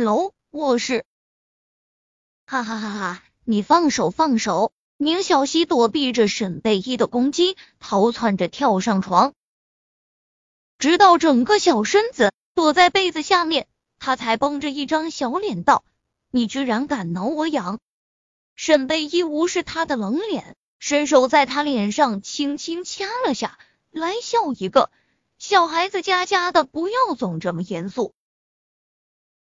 楼卧室。哈哈哈哈，你放手放手。宁小溪躲避着沈贝依的攻击，逃窜着跳上床，直到整个小身子躲在被子下面，他才绷着一张小脸道：你居然敢挠我痒！沈贝依无视他的冷脸，伸手在他脸上轻轻掐了下，来笑一个，小孩子家家的，不要总这么严肃。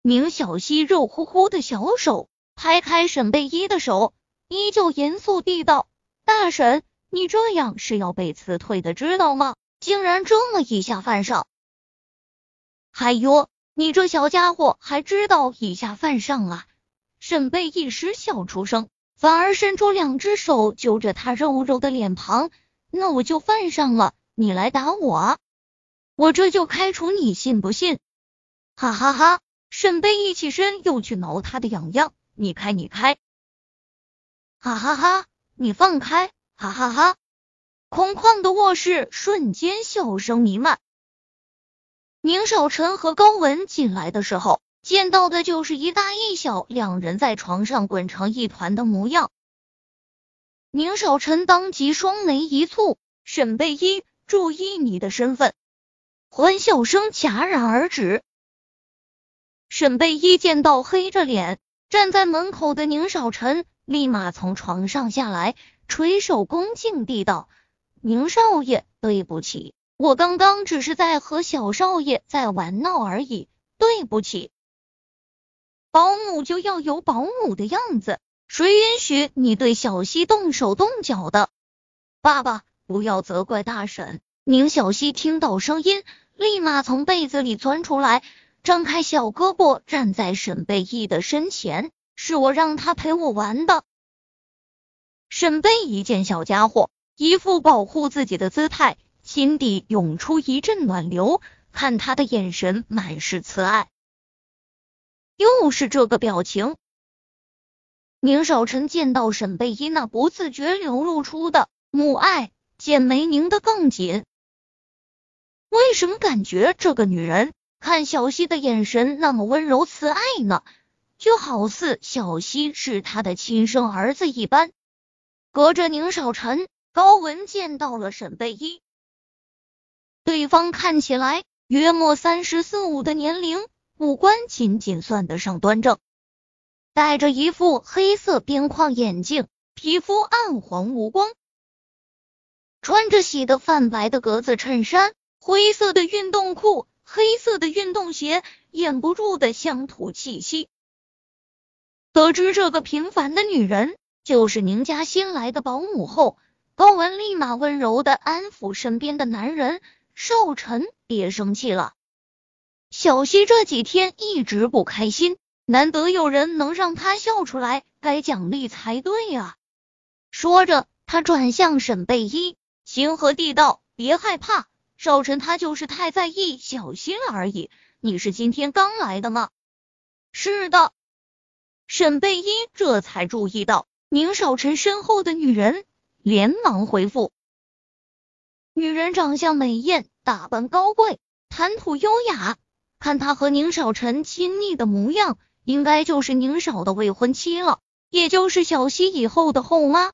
宁小溪肉乎乎的小手拍开沈贝依的手，依旧严肃地道：大婶，你这样是要被辞退的，知道吗？竟然这么以下犯上！哎呦，你这小家伙还知道以下犯上啊！沈贝一时笑出声，反而伸出两只手揪着他肉肉的脸庞，那我就犯上了，你来打我，我这就开除你，信不信？哈哈哈！沈贝一起身又去挠他的痒痒，你开你开！哈哈哈，你放开！哈哈哈！空旷的卧室瞬间笑声弥漫。宁少臣和高文进来的时候，见到的就是一大一小两人在床上滚成一团的模样。宁少臣当即双眉一蹙，沈贝依，注意你的身份。欢笑声戛然而止。沈贝依见到黑着脸站在门口的宁少臣，立马从床上下来，垂手恭敬地道：宁少爷，对不起，我刚刚只是在和小少爷在玩闹而已，对不起。保姆就要有保姆的样子，谁允许你对小溪动手动脚的？爸爸，不要责怪大婶。宁小溪听到声音，立马从被子里钻出来，张开小胳膊站在沈贝依的身前。是我让他陪我玩的。沈贝一见小家伙，一副保护自己的姿态，心底涌出一阵暖流，看他的眼神满是慈爱。又是这个表情。宁少臣见到沈贝依那不自觉流露出的母爱，剑眉拧得更紧。为什么感觉这个女人看小溪的眼神那么温柔慈爱呢？就好似小溪是他的亲生儿子一般。隔着宁少臣，高文见到了沈贝依。对方看起来约莫34、35的年龄，五官仅仅算得上端正，戴着一副黑色边框眼镜，皮肤暗黄无光，穿着洗得泛白的格子衬衫，灰色的运动裤，黑色的运动鞋，掩不住的乡土气息。得知这个平凡的女人就是宁家新来的保姆后，高文立马温柔的安抚身边的男人：少臣，别生气了，小溪这几天一直不开心，难得有人能让她笑出来，该奖励才对啊。说着他转向沈贝依，行和地道：别害怕，少臣他就是太在意小溪了而已。你是今天刚来的吗？是的。沈贝依这才注意到宁少臣身后的女人，连忙回复。女人长相美艳，打扮高贵，谈吐优雅，看她和宁少臣亲昵的模样，应该就是宁少的未婚妻了，也就是小溪以后的后妈。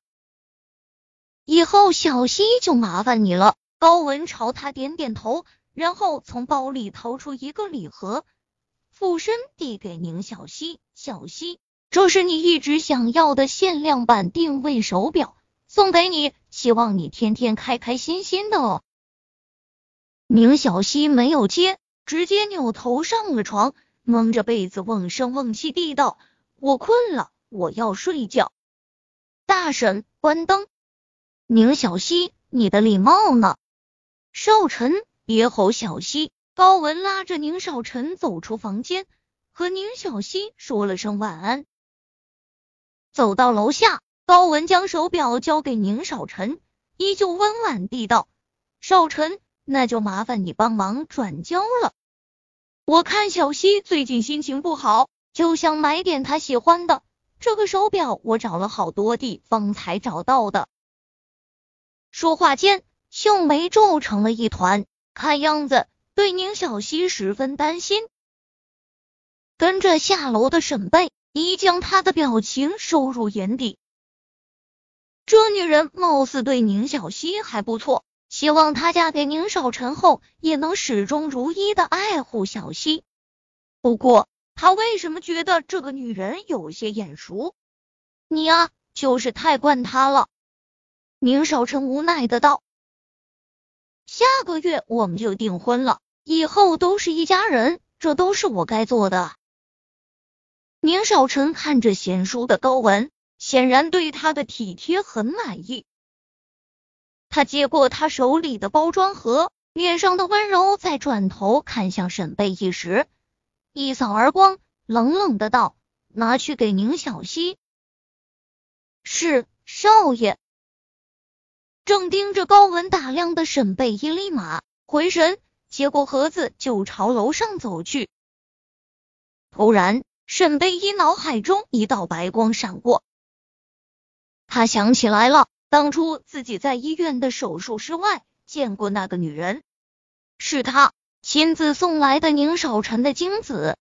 以后小溪就麻烦你了。高文朝她点点头，然后从包里掏出一个礼盒，俯身递给宁小溪。小溪，这是你一直想要的限量版定位手表，送给你，希望你天天开开心心的哦。宁小溪没有接，直接扭头上了床，蒙着被子瓮声瓮气地道：我困了，我要睡觉。大婶，关灯。宁小溪，你的礼貌呢？少臣，别吼小溪。高文拉着宁少臣走出房间，和宁小溪说了声晚安，走到楼下，高文将手表交给宁少臣，依旧温婉地道：少臣，那就麻烦你帮忙转交了，我看小溪最近心情不好，就想买点她喜欢的，这个手表我找了好多地方才找到的。说话间秀眉皱成了一团，看样子对宁小溪十分担心。跟着下楼的沈贝已将她的表情收入眼底。这女人貌似对宁小溪还不错，希望她嫁给宁少臣后也能始终如一的爱护小溪。不过他为什么觉得这个女人有些眼熟？你啊，就是太惯她了。宁少臣无奈的道。下个月我们就订婚了，以后都是一家人，这都是我该做的。宁少臣看着贤淑的高雯，显然对她的体贴很满意。他接过她手里的包装盒，脸上的温柔再转头看向沈贝一时，一扫而光，冷冷的道，拿去给宁小溪。是，少爷。正盯着高雯打量的沈贝一立马回神，接过盒子就朝楼上走去。突然，沈贝一脑海中一道白光闪过，他想起来了，当初自己在医院的手术室外见过那个女人，是她亲自送来的宁少臣的精子，